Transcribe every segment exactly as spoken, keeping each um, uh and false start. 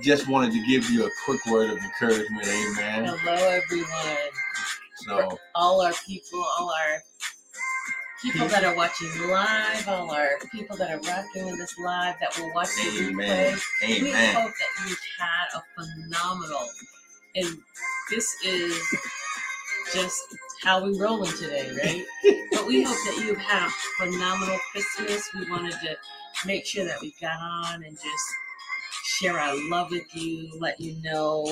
just wanted to give you a quick word of encouragement. Amen. Hello, everyone. So, all our people, all our people that are watching live, all our people that are rocking in this live, that will watch the replay. Amen. We hope that you've had a phenomenal, and this is just how we're rolling today, right? But we hope that you've had a phenomenal Christmas. We wanted to make sure that we got on and just share our love with you, let you know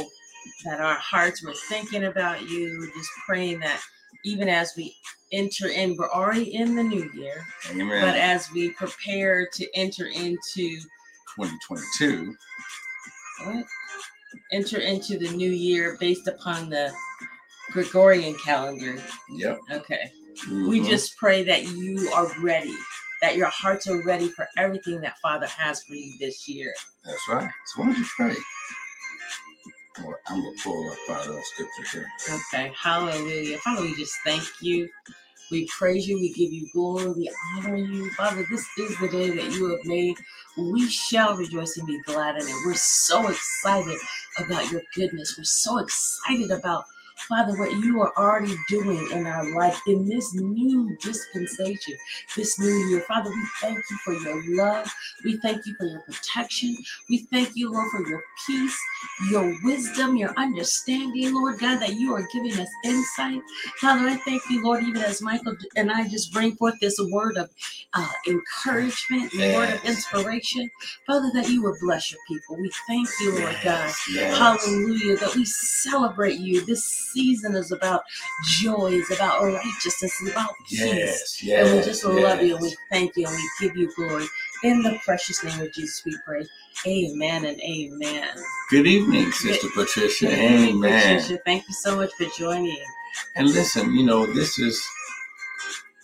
that our hearts were thinking about you, just praying that even as we enter in, we're already in the new year. Amen. But as we prepare to enter into twenty twenty-two, what? Enter into the new year based upon the Gregorian calendar. Yep. Okay. Mm-hmm. We just pray that you are ready, that your hearts are ready for everything that Father has for you this year. That's right. So why don't you pray? I'm going to pull up our little scripture here. Okay. Hallelujah. Father, we just thank you. We praise you. We give you glory. We honor you. Father, this is the day that you have made. We shall rejoice and be glad in it. We're so excited about your goodness. We're so excited about, Father, what you are already doing in our life in this new dispensation, this new year. Father, we thank you for your love. We thank you for your protection. We thank you, Lord, for your peace, your wisdom, your understanding, Lord God, that you are giving us insight. Father, I thank you, Lord, even as Michael and I just bring forth this word of uh, encouragement, yes. word of inspiration. Father, that you will bless your people. We thank you, Lord yes. God. Yes. Hallelujah, that we celebrate you. This season is about joy, is about righteousness, is about yes, peace. Yes, and we just yes. love you, and we thank you, and we give you glory. In the precious name of Jesus, we pray. Amen and amen. Good evening, Sister Good. Patricia. Good evening, amen. Patricia, thank you so much for joining. And listen, you know, this is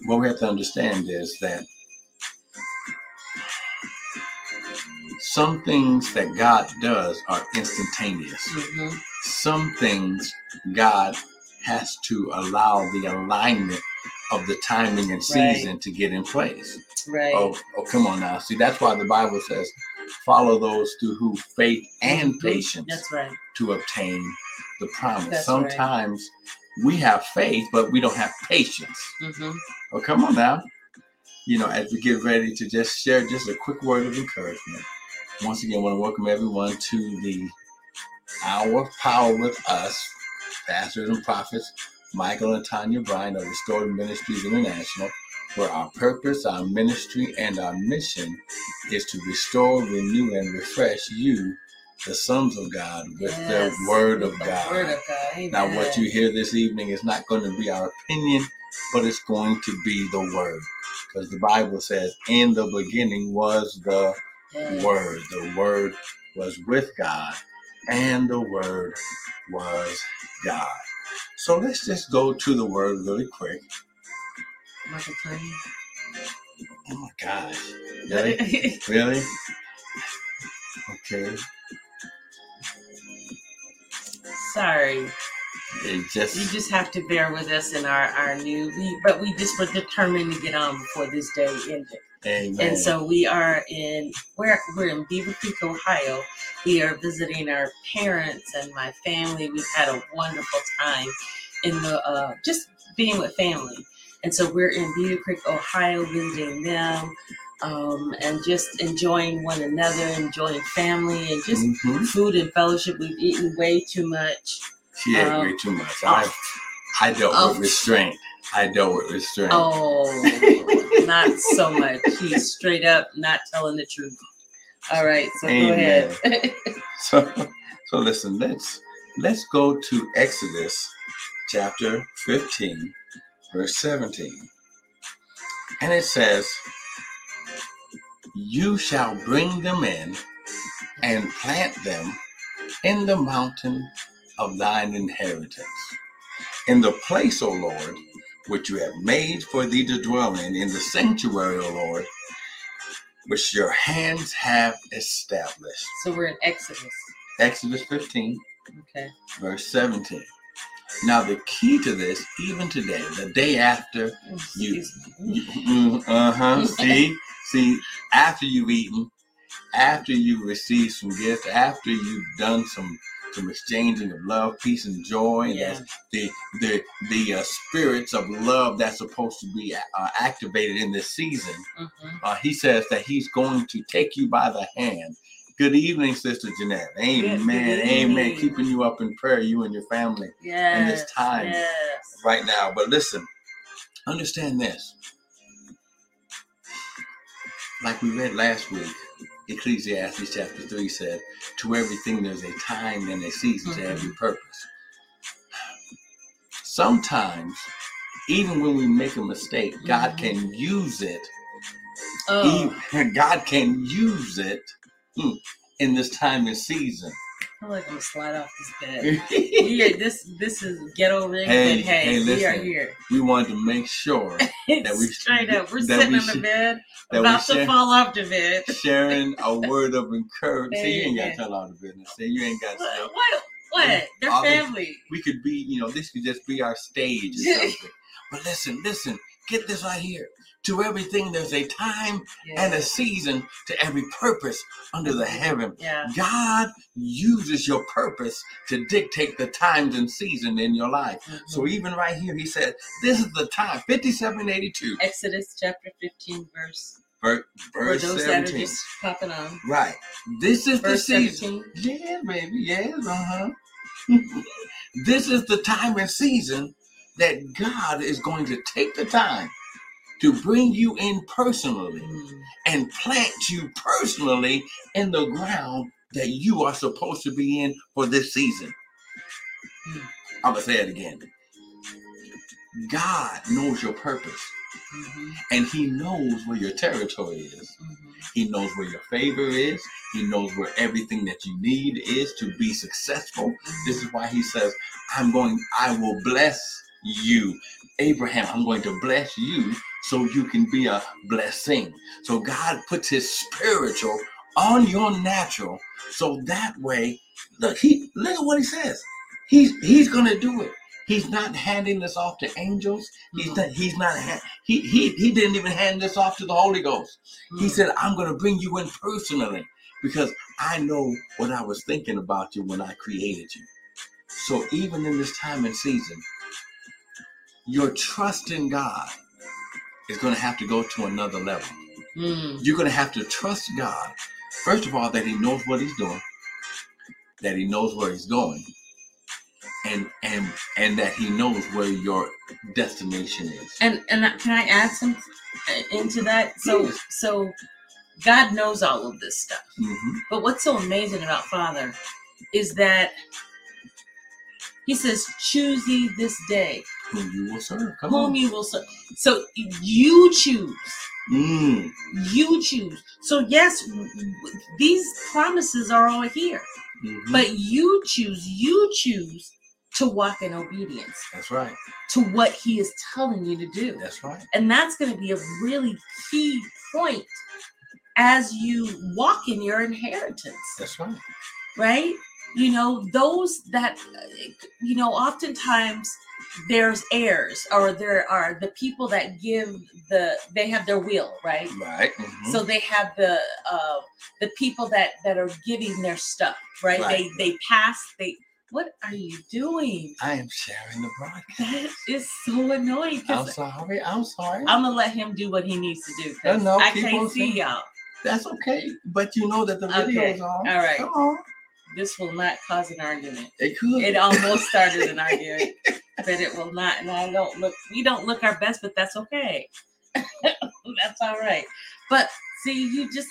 what we have to understand is that some things that God does are instantaneous. Mm-hmm. Some things God has to allow the alignment of the timing and season right. to get in place. Right. Oh, oh, come on now. See, that's why the Bible says, follow those through who faith and patience that's right. to obtain the promise. That's Sometimes right. we have faith, but we don't have patience. Mm-hmm. Oh, come on now. You know, as we get ready to just share just a quick word of encouragement. Once again, I want to welcome everyone to the Hour of Power with us, pastors and prophets, Michael and Tanya Bryant of Restored Ministries International, where our purpose, our ministry, and our mission is to restore, renew, and refresh you, the sons of God, with yes, the word of the God. Word of God. Now, what you hear this evening is not going to be our opinion, but it's going to be the word. Because the Bible says, in the beginning was the yes. word. The word was with God, and the word was God. So let's just go to the word really quick. Michael Tanya. Oh my gosh. Really? Really? Okay. Sorry. It just, you just have to bear with us in our, our new, we, but we just were determined to get on before this day ended. Amen. And so we are in, we're, we're in Beaver Creek, Ohio. We are visiting our parents and my family. We've had a wonderful time in the, uh, just being with family. And so we're in Beaver Creek, Ohio, visiting them, um, and just enjoying one another, enjoying family, and just mm-hmm. food and fellowship. We've eaten way too much. She ate um, way too much. I, I dealt um, with restraint. I dealt with restraint. Oh, not so much. He's straight up not telling the truth. All right, so Amen. Go ahead. so, so listen. Let's let's go to Exodus chapter fifteen, verse seventeen, and it says, "You shall bring them in and plant them in the mountain of thine inheritance, in the place, O Lord, which you have made for thee to dwell in, in the sanctuary, O Lord, which your hands have established." So we're in Exodus. Exodus fifteen, okay, verse seventeen. Now the key to this, even today, the day after you, you uh-huh, see, see, after you've eaten, after you receive some gifts, after you've done some some exchanging of love, peace, and joy, and yeah. the the the uh, spirits of love that's supposed to be uh, activated in this season, mm-hmm. uh, he says that he's going to take you by the hand. Good evening, Sister Jeanette. Amen. Yes, amen. Keeping you up in prayer, you and your family yes, in this time yes. right now. But listen, understand this. Like we read last week, Ecclesiastes chapter three said, to everything there's a time and a season mm-hmm. to every purpose. Sometimes, even when we make a mistake, mm-hmm. God can use it. Oh. Even, God can use it. Mm. In this time and season, I'm like I'm slide off this bed. Yeah, this this is ghetto rig. Hey, but hey, hey listen, we are here. We wanted to make sure that we straight up. We're sitting we on the bed, about to share, fall off the bed, sharing a word of encouragement. Hey, See, you ain't got to tell all the business. See, you ain't got to. What? What? what? They're family. This, we could be, you know, this could just be our stage or something. But listen, listen, get this right here. To everything, there's a time yes. and a season to every purpose under the heaven. Yeah. God uses your purpose to dictate the times and season in your life. Mm-hmm. So even right here, he said, this is the time, fifty-seven eighty-two. Exodus chapter fifteen, verse, Ver- verse for those seventeen. That are just popping on. Right. This is verse the season. seventeen. Yeah, baby. Yes. Uh-huh. This is the time and season that God is going to take the time to bring you in personally mm. and plant you personally in the ground that you are supposed to be in for this season. Mm. I'm going to say it again. God knows your purpose mm-hmm. and he knows where your territory is. Mm-hmm. He knows where your favor is. He knows where everything that you need is to be successful. Mm-hmm. This is why he says, I'm going, I will bless you. Abraham, I'm going to bless you so you can be a blessing. So God puts his spiritual on your natural. So that way, look, he look at what he says. He's he's going to do it. He's not handing this off to angels. He's mm-hmm. not, he's not he he he didn't even hand this off to the Holy Ghost. Mm-hmm. He said, I'm going to bring you in personally because I know what I was thinking about you when I created you. So even in this time and season, your trust in God is going to have to go to another level. Mm. You're going to have to trust God, first of all, that he knows what he's doing, that he knows where he's going, and and and that he knows where your destination is. And and can I add some into that? So yes. so God knows all of this stuff. Mm-hmm. But what's so amazing about Father is that he says, choose ye this day whom you will serve. Come whom on. you will serve. So you choose. Mm. You choose. So yes, these promises are all here. Mm-hmm. But you choose. You choose to walk in obedience. That's right. To what he is telling you to do. That's right. And that's going to be a really key point as you walk in your inheritance. That's right. Right? You know, those that, you know, oftentimes there's heirs or there are the people that give the, they have their will, right? Right. Mm-hmm. So they have the, uh, the people that, that are giving their stuff, right? right? They, they pass, they, what are you doing? I am sharing the broadcast. That is so annoying. I'm sorry. I'm sorry. I'm going to let him do what he needs to do. No, no, I can't see saying, y'all. That's okay. But you know that the video's okay. on. All right. Come on. This will not cause an argument. It could. It almost started an argument, but it will not. And I don't look, we don't look our best, but that's okay. That's all right. But see, you just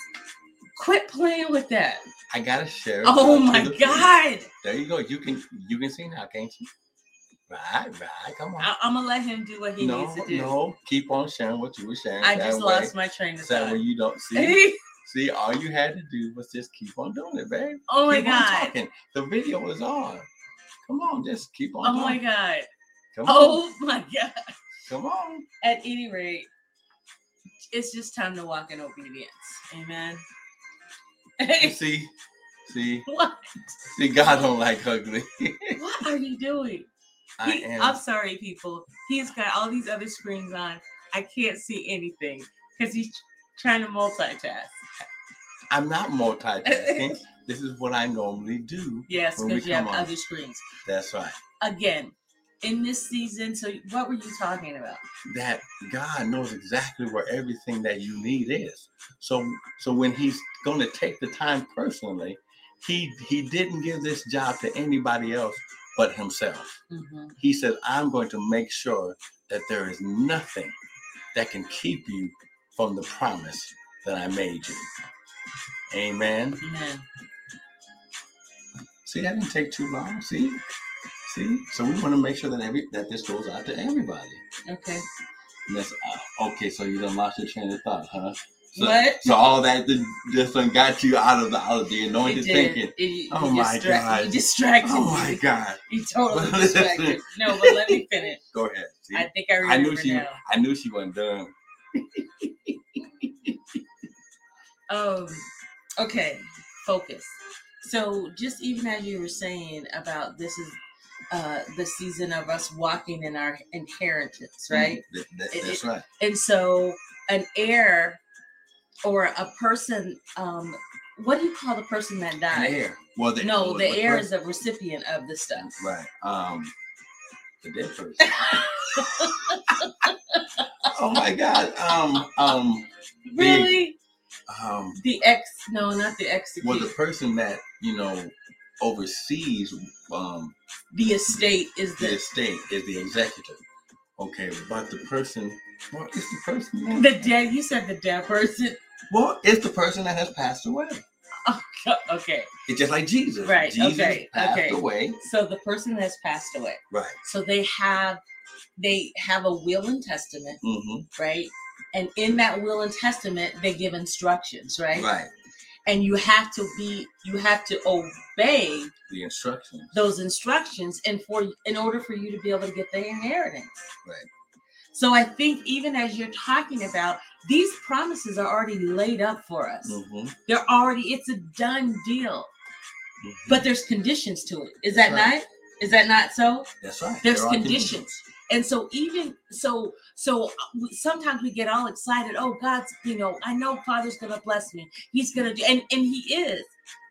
quit playing with that. I gotta share. Oh my God. Place. There you go. You can, you can see now, can't you? Right, right. Come on. I, I'm gonna let him do what he no, needs to do. No, keep on sharing what you were sharing. I just way. lost my train of thought. That way you don't see. See, all you had to do was just keep on doing it, babe. Oh, my keep God. On talking. The video is on. Come on, just keep on. Oh, talking. my God. Come oh, on. my God. Come on. At any rate, it's just time to walk in obedience. Amen. You see? See? What? See, God don't like ugly. What are you doing? I he, am. I'm sorry, people. He's got all these other screens on. I can't see anything because he's trying to multitask. I'm not multitasking. This is what I normally do. Yes, because you have on. Other screens. That's right. Again, in this season, so what were you talking about? That God knows exactly where everything that you need is. So so when he's going to take the time personally, he he didn't give this job to anybody else but himself. Mm-hmm. He said, I'm going to make sure that there is nothing that can keep you from the promise that I made you. Amen. Amen. See, that didn't take too long. See? See? So we want to make sure that every that this goes out to everybody. Okay. That's, uh, okay, so you done lost your train of thought, huh? So, what? So all that just one got you out of the out of the anointed thinking. It, oh you my distra- God. You distracted me. Oh my God. You totally distracted. No, but let me finish. Go ahead. See? I think I remember I knew she, now. I knew she wasn't done. um. Okay, focus. So just even as you were saying about this is uh, the season of us walking in our inheritance, right? Mm, that, that, that's it, right. And so an heir or a person, um, what do you call the person that died? An heir. Well, the, no, well, the well, heir well, is the recipient of the stuff. Right. Um, the dead person. Oh my God. Um. Um. Really? The, Um, the ex, no, not the executor. Well, the person that you know oversees um, the estate is the, the estate is the executor. Okay, but the person, well, it's the person. That, the dead. You said the dead person. Well, it's the person that has passed away. Okay. It's just like Jesus. Right. Jesus okay. Passed okay. away. So the person that's passed away. Right. So they have, they have a will and testament. Mm-hmm. Right. And in that will and testament, they give instructions, right? Right. And you have to be, you have to obey the instructions. Those instructions, and for in order for you to be able to get the inheritance. Right. So I think even as you're talking about, these promises are already laid up for us. Mm-hmm. They're already, it's a done deal. Mm-hmm. But there's conditions to it. Is that right. not? Is that not so? That's right. There's there conditions. conditions. And so even so, so we, sometimes we get all excited. Oh, God's, you know, I know Father's going to bless me. He's going to do, and, and he is,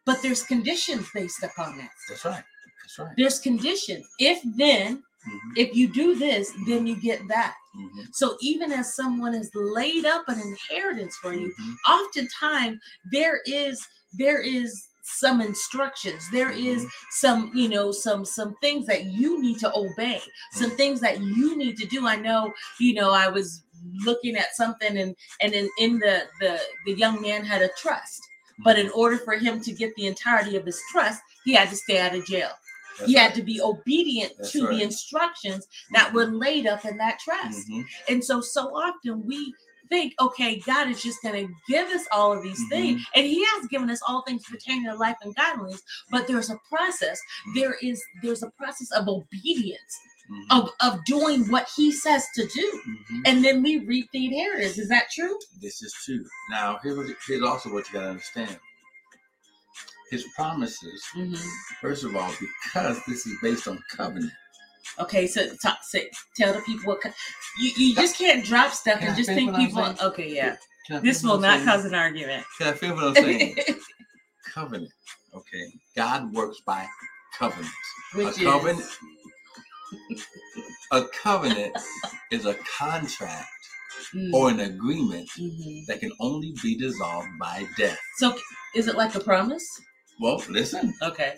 but there's conditions based upon that. That's right. That's right. There's conditions. If then, mm-hmm. if you do this, mm-hmm. then you get that. Mm-hmm. So even as someone has laid up an inheritance for you, mm-hmm. oftentimes there is, there is, some instructions, there is some, you know, some some things that you need to obey, some things that you need to do. I know, you know, I was looking at something and and in, in the, the the young man had a trust, but in order for him to get the entirety of his trust, he had to stay out of jail. That's he right. had to be obedient That's to right. the instructions that were laid up in that trust. Mm-hmm. And so so often we think, okay, God is just going to give us all of these mm-hmm. things, and he has given us all things pertaining to life and godliness, but there's a process. Mm-hmm. There is, there's a process of obedience, mm-hmm. of, of doing what he says to do, mm-hmm. and then we reap the inheritance. Is that true? This is true. Now, here's, here's also what you got to understand. His promises, mm-hmm. first of all, because this is based on covenant. Okay, so talk, say, tell the people what you, you just can't drop stuff can and just think people. Okay, yeah, this will not cause an argument. Can I feel what I'm saying? Covenant. Okay, God works by covenants. Which a covenant, is? a covenant is a contract mm. or an agreement mm-hmm. that can only be dissolved by death. So, is it like a promise? Well, listen. Okay.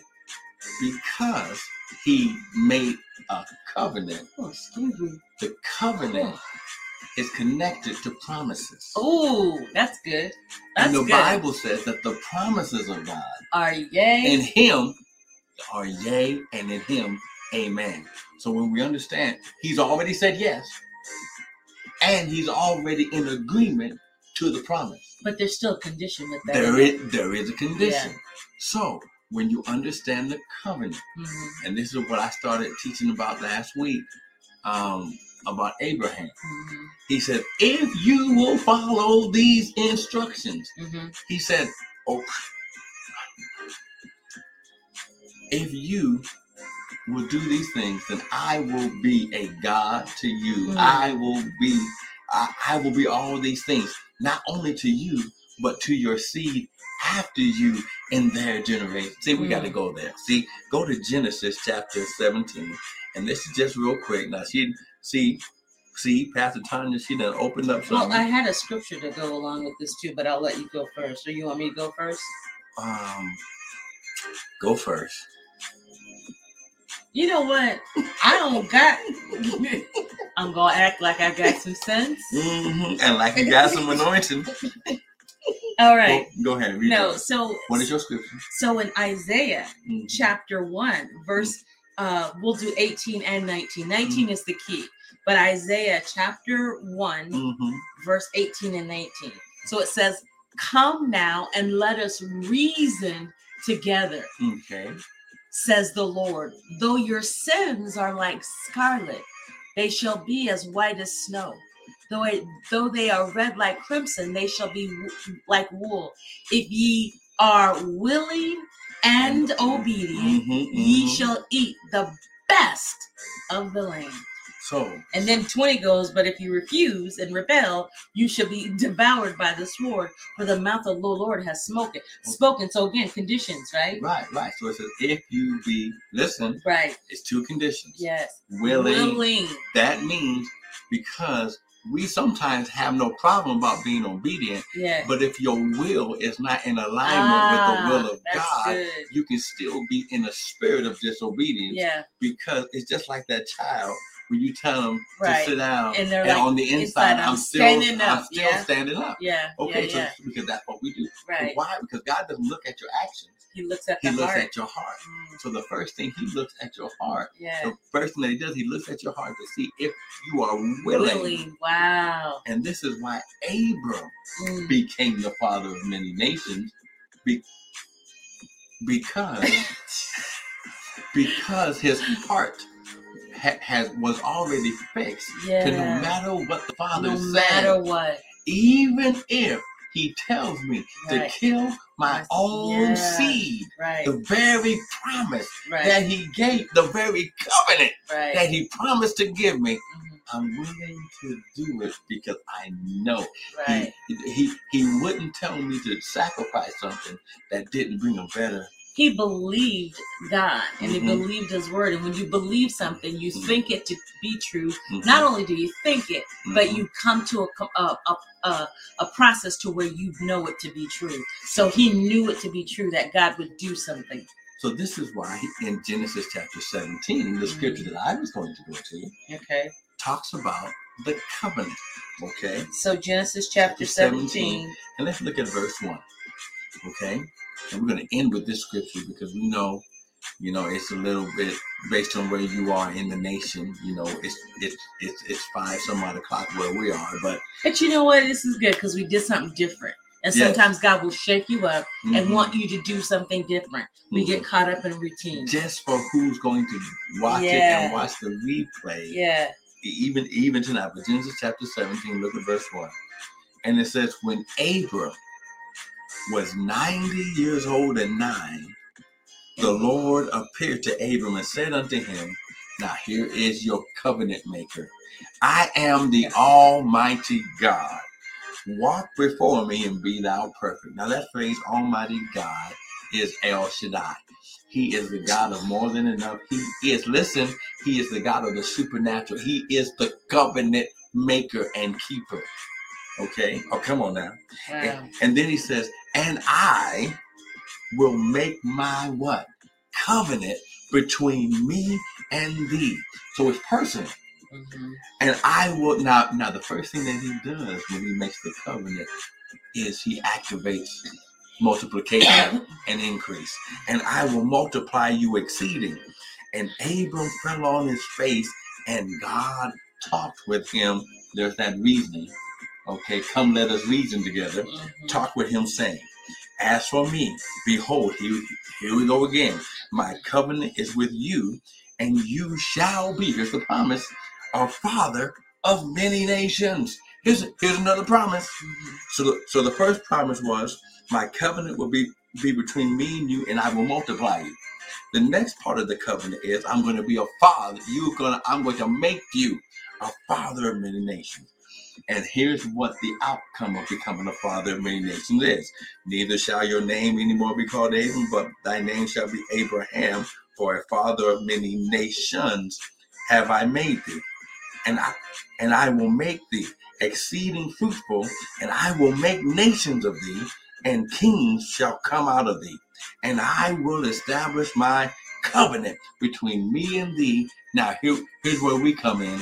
Because he made a covenant. Oh, excuse me. The covenant is connected to promises. Oh, that's good. That's and the good. Bible says that the promises of God are yea. In him are yea, and in him, amen. So when we understand he's already said yes, and he's already in agreement to the promise. But there's still a condition with that. There is, there is a condition. Yeah. So when you understand the covenant, mm-hmm. and this is what I started teaching about last week, um, about Abraham. Mm-hmm. He said, if you will follow these instructions, mm-hmm. he said, oh, if you will do these things, then I will be a God to you. Mm-hmm. I will be, I, I will be all these things, not only to you, but to your seed after you in their generation. See, we mm. got to go there. See, go to Genesis chapter seventeen. And this is just real quick. Now, she, see, see, Pastor Tanya, she done opened up something. Well, I had a scripture to go along with this too, but I'll let you go first. Or you want me to go first? Um, go first. You know what? I don't got... I'm going to act like I got some sense. Mm-hmm. And like you got some anointing. All right. Go, go ahead. Read no, it. So... What is your scripture? So in Isaiah mm-hmm. chapter one, verse... Uh, we'll do eighteen and nineteen. nineteen mm-hmm. is the key. But Isaiah chapter one, mm-hmm. verse eighteen and nineteen. So it says, "Come now and let us reason together." Okay. Says the Lord, "Though your sins are like scarlet, they shall be as white as snow. Though it, though they are red like crimson, they shall be w- like wool. If ye are willing and obedient, mm-hmm, mm-hmm. ye shall eat the best of the land." So, and then twenty goes, "But if you refuse and rebel, you shall be devoured by the sword, for the mouth of the Lord has spoken." Spoken. So again, conditions, right? Right, right. So it says, if you be listen, right? It's two conditions. Yes. Willing. Willing. That means because we sometimes have no problem about being obedient, yes. but if your will is not in alignment ah, with the will of God, good. You can still be in a spirit of disobedience. Yeah. Because it's just like that child. When you tell them right. to sit down, and, and like, on the inside, I'm, I'm still standing up. I'm still yeah. standing up. Yeah. Okay, yeah, so yeah. because that's what we do. Right. But why? Because God doesn't look at your actions. He looks at, he the looks heart. at your heart. Mm. So the first thing he looks at your heart. Yeah. The first thing that he does, he looks at your heart to see if you are willing. Really? Wow. And this is why Abram mm. became the father of many nations. Be- because, because his heart has was already fixed yeah. to no matter what the Father no said. No matter what. Even if he tells me right. to kill my yes. own yeah. seed, right. the very promise right. that he gave, the very covenant right. that he promised to give me, mm-hmm. I'm willing to do it because I know right. he, he, he wouldn't tell me to sacrifice something that didn't bring a better. He believed God and mm-hmm. he believed his word. And when you believe something, you mm-hmm. think it to be true. Mm-hmm. Not only do you think it, mm-hmm. but you come to a, a, a, a process to where you know it to be true. So he knew it to be true that God would do something. So this is why in Genesis chapter seventeen, the mm-hmm. scripture that I was going to go to okay. talks about the covenant. Okay. So Genesis chapter seventeen. And let's look at verse one. Okay. And we're going to end with this scripture because we know, you know, it's a little bit based on where you are in the nation. You know, it's it's it's, it's five some odd o'clock where we are. But but you know what? This is good because we did something different. And sometimes yes. God will shake you up mm-hmm. and want you to do something different. We mm-hmm. get caught up in a routine. Just for who's going to watch yeah. it and watch the replay. Yeah. Even, even tonight. But Genesis chapter seventeen, look at verse one. And it says, "When Abram was ninety years old and nine, the Lord appeared to Abram and said unto him, Now here is your covenant maker. I am the Almighty God. Walk before me and be thou perfect." Now that phrase, Almighty God, is El Shaddai. He is the God of more than enough. He is, listen, he is the God of the supernatural. He is the covenant maker and keeper. Okay. Oh, come on now. Wow. And, and then he says, "And I will make my what? Covenant between me and thee." So it's personal. Mm-hmm. And I will now. Now the first thing that he does when he makes the covenant is he activates multiplication and increase. "And I will multiply you exceeding." And Abram fell on his face, and God talked with him. There's that reasoning. Okay, come let us reason together. Mm-hmm. Talk with him, saying, "As for me, behold," here, here we go again, "my covenant is with you, and you shall be," here's the promise, "a father of many nations." Here's, here's another promise. Mm-hmm. So, so the first promise was, my covenant will be, be between me and you, and I will multiply you. The next part of the covenant is, I'm going to be a father. You're gonna, I'm going to make you a father of many nations. And here's what the outcome of becoming a father of many nations is. Neither shall your name anymore be called Abram, but thy name shall be Abraham, for a father of many nations have I made thee. And I, and I will make thee exceeding fruitful, and I will make nations of thee, and kings shall come out of thee. And I will establish my covenant between me and thee. Now, here, here's where we come in.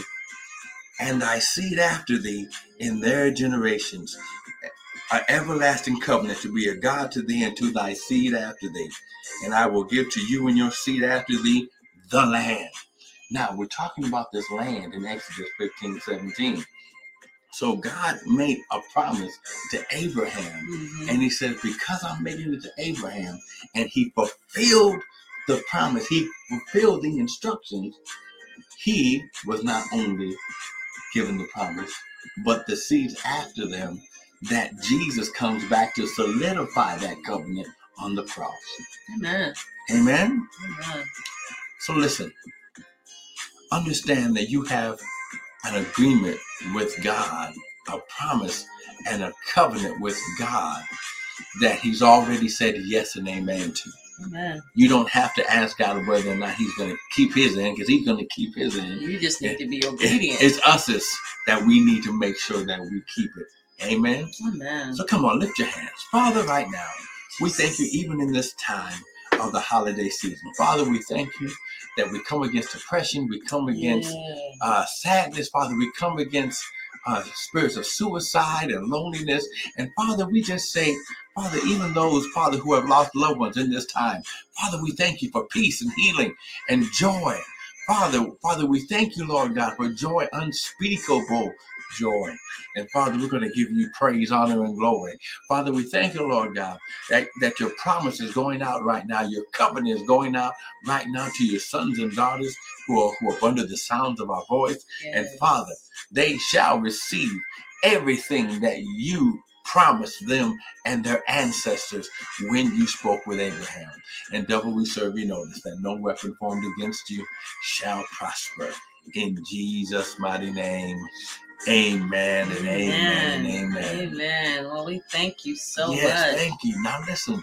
And thy seed after thee in their generations, an everlasting covenant to be a God to thee and to thy seed after thee. And I will give to you and your seed after thee the land. Now, we're talking about this land in Exodus fifteen seventeen. So God made a promise to Abraham. Mm-hmm. And he said, because I'm making it to Abraham, and he fulfilled the promise, he fulfilled the instructions, he was not only given the promise, but the seeds after them, that Jesus comes back to solidify that covenant on the cross. Amen. Amen? Amen. So listen. Understand that you have an agreement with God, a promise and a covenant with God that he's already said yes and amen to. Amen. You don't have to ask God whether or not he's going to keep his end, because he's going to keep his end. You just need it, to be obedient. It, it's us that we need to make sure that we keep it. Amen? Amen. So come on, lift your hands. Father, right now, we thank you even in this time of the holiday season. Father, we thank you that we come against depression, we come against yeah. uh, sadness, Father, we come against uh, spirits of suicide and loneliness. And Father, we just say, Father, even those, Father, who have lost loved ones in this time, Father, we thank you for peace and healing and joy. Father, Father, we thank you, Lord God, for joy, unspeakable joy. And Father, we're going to give you praise, honor, and glory. Father, we thank you, Lord God, that, that your promise is going out right now. Your covenant is going out right now to your sons and daughters who are, who are under the sounds of our voice. Yes. And Father, they shall receive everything that you promised them and their ancestors when you spoke with Abraham. And devil, we serve you notice that no weapon formed against you shall prosper. In Jesus' mighty name, amen and amen, amen and amen. Amen. Well, we thank you so yes, much. Yes, thank you. Now listen,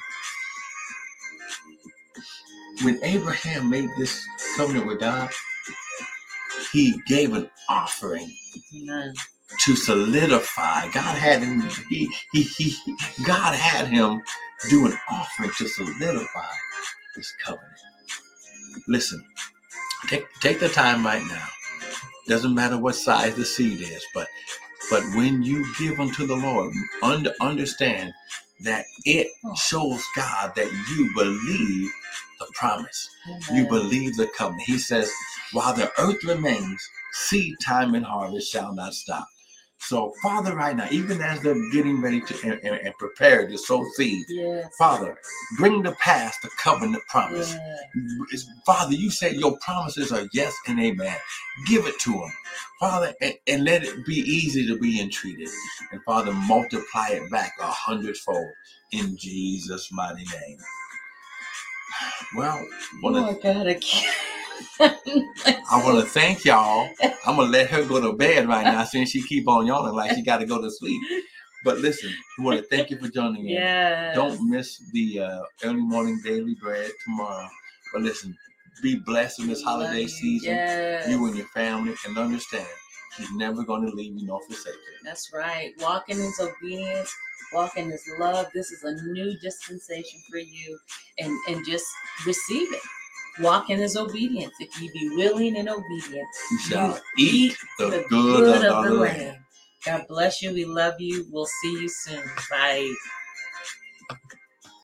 when Abraham made this covenant with God, he gave an offering. Amen. To solidify, God had him. He, he, he, God had him do an offering to solidify this covenant. Listen, take take the time right now. Doesn't matter what size the seed is, but but when you give unto the Lord, under, understand that it shows God that you believe the promise. Mm-hmm. You believe the covenant. He says, while the earth remains, seed time and harvest shall not stop. So, Father, right now, even as they're getting ready to and, and, and prepare to sow seed, yes. Father, bring to pass the covenant promise. Yes. Father, you said your promises are yes and amen. Give it to them, Father, and, and let it be easy to be entreated. And, Father, multiply it back a hundredfold in Jesus' mighty name. Well, one oh, of God, I can't. I want to thank y'all. I'm going to let her go to bed right now since she keep on yawning like she got to go to sleep. But listen, we want to thank you for joining in. Yes. Don't miss the uh, early morning daily bread tomorrow. But listen, be blessed in this holiday season, yes. You and your family, and understand he's never going to leave you nor forsake you. That's right. Walk in his obedience. Walk in his love. This is a new dispensation for you. And, and just receive it. Walk in his obedience. If you be willing and obedient, you shall eat, eat the, the good, good of the land. land. God bless you. We love you. We'll see you soon. Bye.